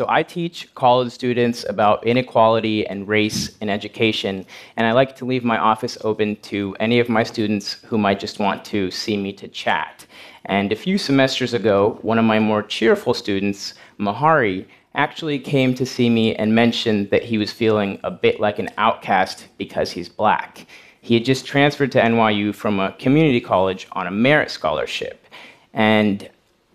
So I teach college students about inequality and race in education, and I like to leave my office open to any of my students who might just want to see me to chat. And a few semesters ago, one of my more cheerful students, Mahari, actually came to see me and mentioned that he was feeling a bit like an outcast because he's black. He had just transferred to NYU from a community college on a merit scholarship. And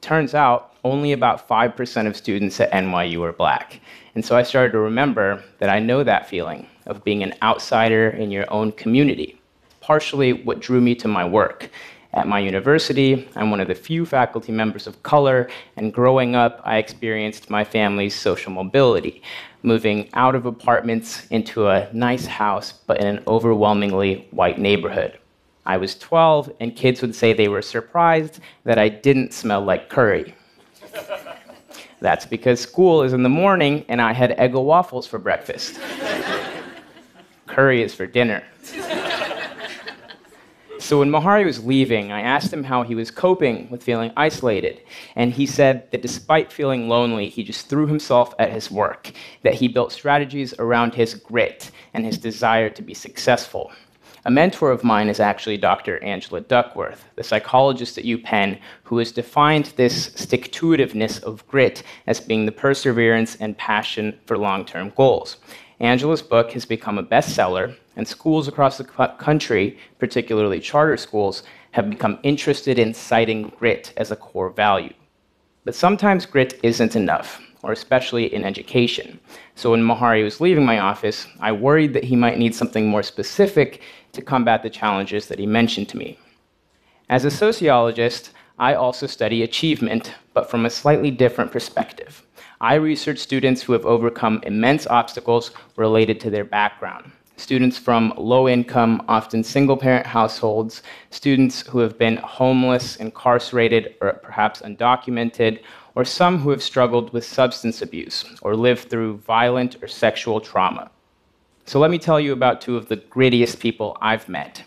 turns out, only about 5% of students at NYU are black. And so I started to remember that I know that feeling of being an outsider in your own community. It's partially what drew me to my work. At my university, I'm one of the few faculty members of color, and growing up, I experienced my family's social mobility, moving out of apartments into a nice house, but in an overwhelmingly white neighborhood. I was 12, and kids would say they were surprised that I didn't smell like curry. That's because school is in the morning, and I had Eggo waffles for breakfast. Curry is for dinner. So when Mahari was leaving, I asked him how he was coping with feeling isolated. And he said that despite feeling lonely, he just threw himself at his work, that he built strategies around his grit and his desire to be successful. A mentor of mine is actually Dr. Angela Duckworth, the psychologist at UPenn, who has defined this stick-to-itiveness of grit as being the perseverance and passion for long-term goals. Angela's book has become a bestseller, and schools across the country, particularly charter schools, have become interested in citing grit as a core value. But sometimes grit isn't enough, or especially in education. So when Mahari was leaving my office, I worried that he might need something more specific to combat the challenges that he mentioned to me. As a sociologist, I also study achievement, but from a slightly different perspective. I research students who have overcome immense obstacles related to their background. Students from low-income, often single-parent households, students who have been homeless, incarcerated, or perhaps undocumented, or some who have struggled with substance abuse or lived through violent or sexual trauma. So let me tell you about two of the grittiest people I've met.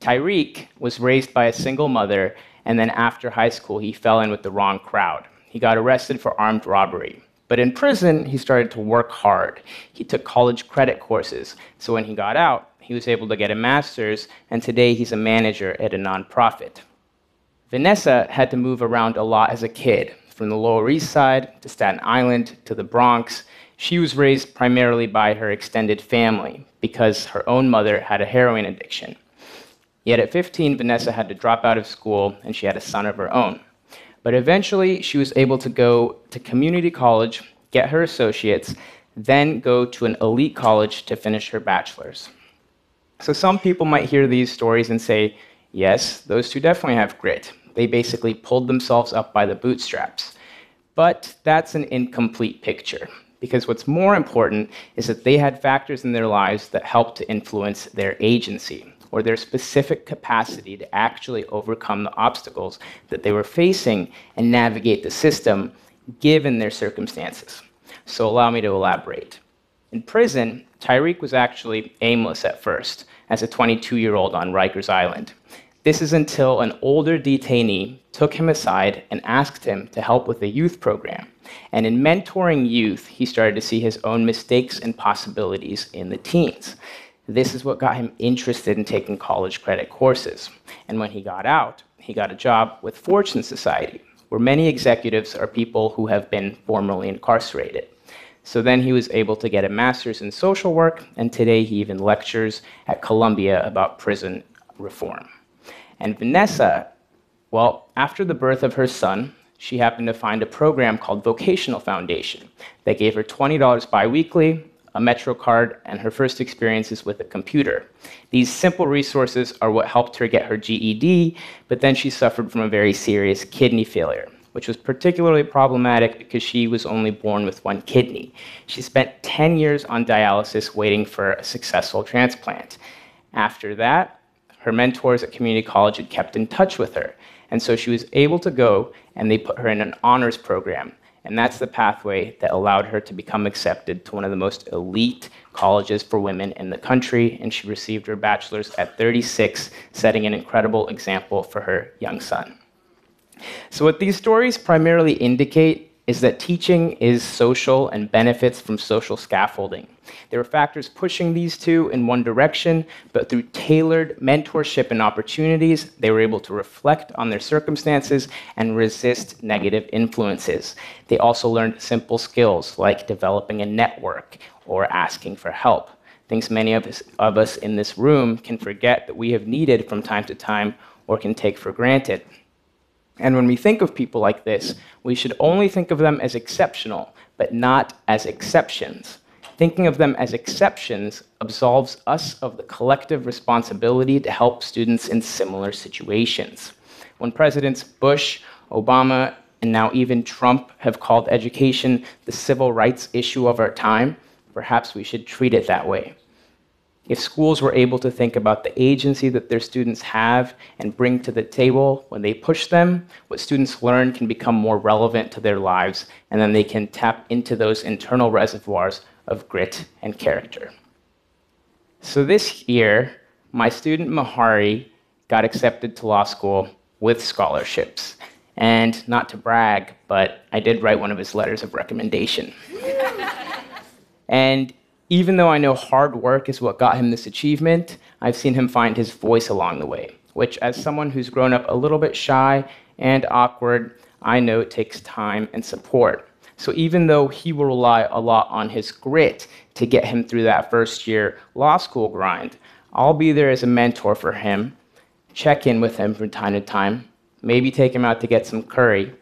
Tyreek was raised by a single mother, and then after high school, he fell in with the wrong crowd. He got arrested for armed robbery. But in prison, he started to work hard. He took college credit courses. So when he got out, he was able to get a master's, and today he's a manager at a nonprofit. Vanessa had to move around a lot as a kid, from the Lower East Side to Staten Island to the Bronx. She was raised primarily by her extended family because her own mother had a heroin addiction. Yet at 15, Vanessa had to drop out of school, and she had a son of her own. But eventually, she was able to go to community college, get her associates, then go to an elite college to finish her bachelor's. So some people might hear these stories and say, yes, those two definitely have grit. They basically pulled themselves up by the bootstraps. But that's an incomplete picture, because what's more important is that they had factors in their lives that helped to influence their agency, or their specific capacity to actually overcome the obstacles that they were facing and navigate the system given their circumstances. So allow me to elaborate. In prison, Tyreek was actually aimless at first as a 22-year-old on Rikers Island. This is until an older detainee took him aside and asked him to help with the youth program. And in mentoring youth, he started to see his own mistakes and possibilities in the teens. This is what got him interested in taking college credit courses. And when he got out, he got a job with Fortune Society, where many executives are people who have been formerly incarcerated. So then he was able to get a master's in social work, and today he even lectures at Columbia about prison reform. And Vanessa, well, after the birth of her son, she happened to find a program called Vocational Foundation that gave her $20 biweekly, a MetroCard, and her first experiences with a computer. These simple resources are what helped her get her GED, but then she suffered from a very serious kidney failure, which was particularly problematic because she was only born with one kidney. She spent 10 years on dialysis waiting for a successful transplant. After that, her mentors at community college had kept in touch with her, and so she was able to go, and they put her in an honors program. And that's the pathway that allowed her to become accepted to one of the most elite colleges for women in the country, and she received her bachelor's at 36, setting an incredible example for her young son. So what these stories primarily indicate is that teaching is social and benefits from social scaffolding. There are factors pushing these two in one direction, but through tailored mentorship and opportunities, they were able to reflect on their circumstances and resist negative influences. They also learned simple skills like developing a network or asking for help, things many of us in this room can forget that we have needed from time to time or can take for granted. And when we think of people like this, we should only think of them as exceptional, but not as exceptions. Thinking of them as exceptions absolves us of the collective responsibility to help students in similar situations. When Presidents Bush, Obama, and now even Trump have called education the civil rights issue of our time, perhaps we should treat it that way. If schools were able to think about the agency that their students have and bring to the table when they push them, what students learn can become more relevant to their lives, and then they can tap into those internal reservoirs of grit and character. So this year, my student Mahari got accepted to law school with scholarships. And not to brag, but I did write one of his letters of recommendation. And even though I know hard work is what got him this achievement, I've seen him find his voice along the way, which as someone who's grown up a little bit shy and awkward, I know it takes time and support. So even though he will rely a lot on his grit to get him through that first year law school grind, I'll be there as a mentor for him, check in with him from time to time, maybe take him out to get some curry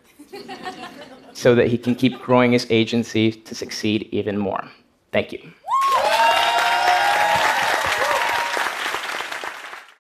so that he can keep growing his agency to succeed even more. Thank you.